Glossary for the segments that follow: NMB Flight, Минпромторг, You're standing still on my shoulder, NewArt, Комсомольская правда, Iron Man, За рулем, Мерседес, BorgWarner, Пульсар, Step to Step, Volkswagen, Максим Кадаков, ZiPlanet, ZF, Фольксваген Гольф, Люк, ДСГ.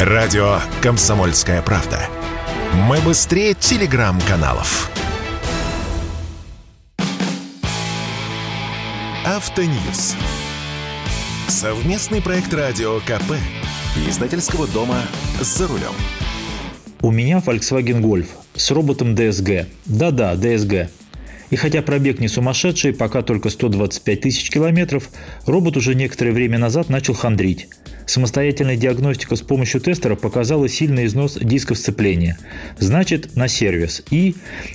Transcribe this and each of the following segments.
Радио «Комсомольская правда». Мы быстрее телеграм-каналов. Автоньюз. Совместный проект радио КП и издательского дома «За рулем». У меня Фольксваген Гольф с роботом ДСГ. Да-да, ДСГ. И хотя пробег не сумасшедший, пока только 125 тысяч километров, робот уже некоторое время назад начал хандрить. Самостоятельная диагностика с помощью тестера показала сильный износ дисков сцепления. Значит, на сервис и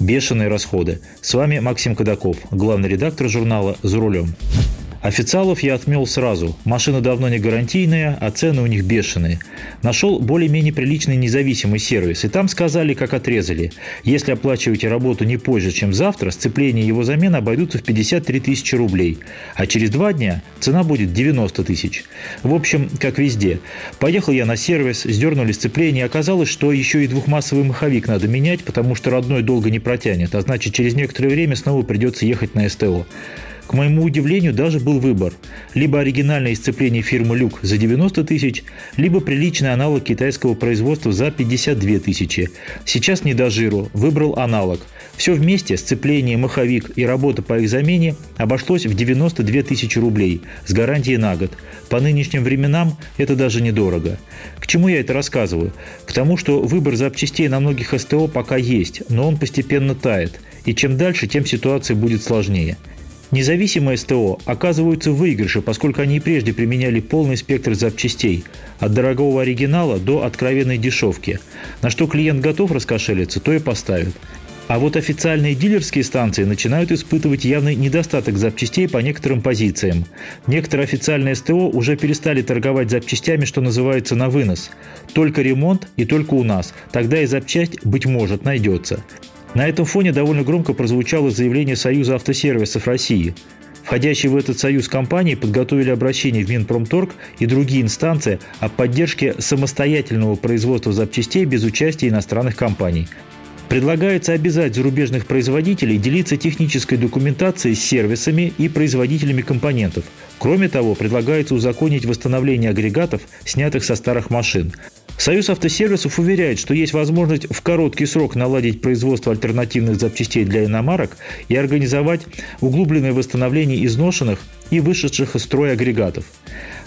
бешеные расходы. С вами Максим Кадаков, главный редактор журнала «За рулем». Официалов я отмел сразу. Машина давно не гарантийная, а цены у них бешеные. Нашел более-менее приличный независимый сервис, и там сказали, как отрезали. Если оплачиваете работу не позже, чем завтра, сцепление и его замена обойдутся в 53 тысячи рублей, а через 2 дня цена будет 90 тысяч. В общем, как везде. Поехал я на сервис, сдернули сцепление, оказалось, что еще и двухмассовый маховик надо менять, потому что родной долго не протянет, а значит, через некоторое время снова придется ехать на СТО. К моему удивлению, даже был выбор. Либо оригинальное сцепление фирмы «Люк» за 90 тысяч, либо приличный аналог китайского производства за 52 тысячи. Сейчас не до жиру, выбрал аналог. Все вместе, сцепление, маховик и работа по их замене обошлось в 92 тысячи рублей с гарантией на год. По нынешним временам это даже недорого. К чему я это рассказываю? К тому, что выбор запчастей на многих СТО пока есть, но он постепенно тает. И чем дальше, тем ситуация будет сложнее. Независимые СТО оказываются в выигрыше, поскольку они и прежде применяли полный спектр запчастей – от дорогого оригинала до откровенной дешевки. На что клиент готов раскошелиться, то и поставит. А вот официальные дилерские станции начинают испытывать явный недостаток запчастей по некоторым позициям. Некоторые официальные СТО уже перестали торговать запчастями, что называется, на вынос. Только ремонт и только у нас. Тогда и запчасть, быть может, найдется. На этом фоне довольно громко прозвучало заявление Союза автосервисов России. Входящие в этот союз компании подготовили обращение в Минпромторг и другие инстанции о поддержке самостоятельного производства запчастей без участия иностранных компаний. Предлагается обязать зарубежных производителей делиться технической документацией с сервисами и производителями компонентов. Кроме того, предлагается узаконить восстановление агрегатов, снятых со старых машин. Союз автосервисов уверяет, что есть возможность в короткий срок наладить производство альтернативных запчастей для иномарок и организовать углубленное восстановление изношенных и вышедших из строя агрегатов.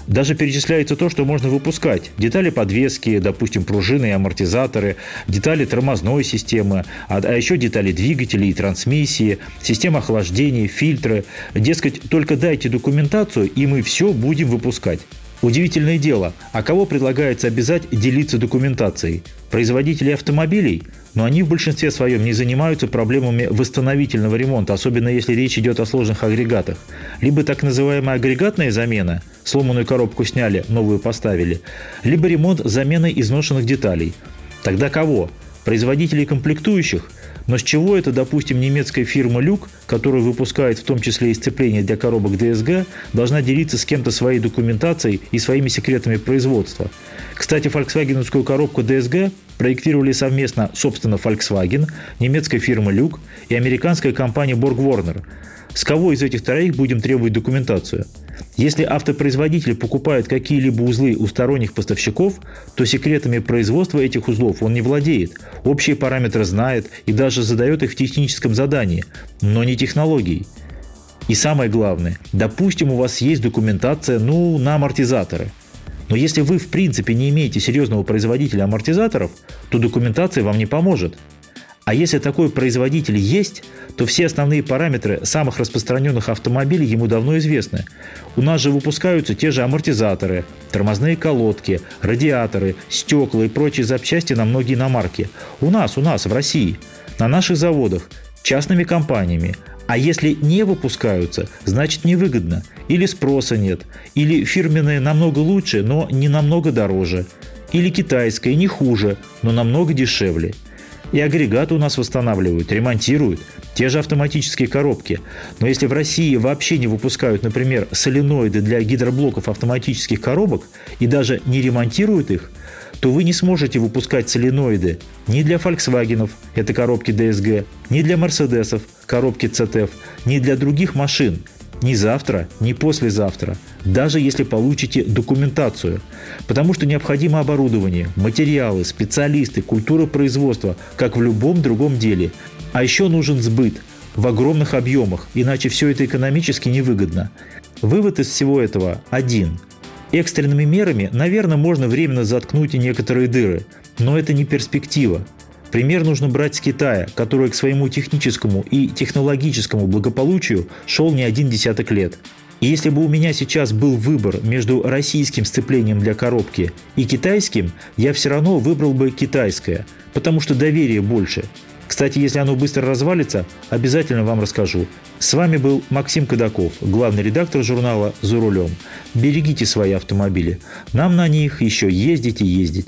Даже перечисляется то, что можно выпускать. Детали подвески, допустим, пружины и амортизаторы, детали тормозной системы, а еще детали двигателей и трансмиссии, система охлаждения, фильтры. Дескать, только дайте документацию, и мы все будем выпускать. Удивительное дело, а кого предлагается обязать делиться документацией? Производители автомобилей? Но они в большинстве своем не занимаются проблемами восстановительного ремонта, особенно если речь идет о сложных агрегатах. Либо так называемая агрегатная замена – сломанную коробку сняли, новую поставили, либо ремонт с заменой изношенных деталей. Тогда кого? Производителей комплектующих? Но с чего это, допустим, немецкая фирма «Люк», которая выпускает в том числе и сцепление для коробок ДСГ, должна делиться с кем-то своей документацией и своими секретами производства? Кстати, фольксвагеновскую коробку ДСГ проектировали совместно, собственно, Volkswagen, немецкая фирма «Люк» и американская компания BorgWarner. С кого из этих троих будем требовать документацию? Если автопроизводители покупают какие-либо узлы у сторонних поставщиков, то секретами производства этих узлов он не владеет, общие параметры знает и даже задает их в техническом задании, но не технологии. И самое главное, допустим, у вас есть документация, на амортизаторы. Но если вы в принципе не имеете серьезного производителя амортизаторов, то документация вам не поможет. А если такой производитель есть, то все основные параметры самых распространенных автомобилей ему давно известны. У нас же выпускаются те же амортизаторы, тормозные колодки, радиаторы, стекла и прочие запчасти на многие иномарки. У нас, в России, на наших заводах, частными компаниями. А если не выпускаются, значит невыгодно. Или спроса нет, или фирменные намного лучше, но не намного дороже. Или китайская не хуже, но намного дешевле. И агрегаты у нас восстанавливают, ремонтируют, те же автоматические коробки. Но если в России вообще не выпускают, например, соленоиды для гидроблоков автоматических коробок и даже не ремонтируют их, то вы не сможете выпускать соленоиды ни для «Фольксвагенов», это коробки ДСГ, ни для «Мерседесов», коробки ZF, ни для других машин. ни завтра, ни послезавтра, даже если получите документацию. Потому что необходимо оборудование, материалы, специалисты, культура производства, как в любом другом деле. А еще нужен сбыт в огромных объемах, иначе все это экономически невыгодно. Вывод из всего этого один. Экстренными мерами, наверное, можно временно заткнуть и некоторые дыры, но это не перспектива. Пример нужно брать с Китая, который к своему техническому и технологическому благополучию шел не один десяток лет. И если бы у меня сейчас был выбор между российским сцеплением для коробки и китайским, я все равно выбрал бы китайское, потому что доверие больше. Кстати, если оно быстро развалится, обязательно вам расскажу. С вами был Максим Кадаков, главный редактор журнала «За рулем». Берегите свои автомобили. Нам на них еще ездить и ездить.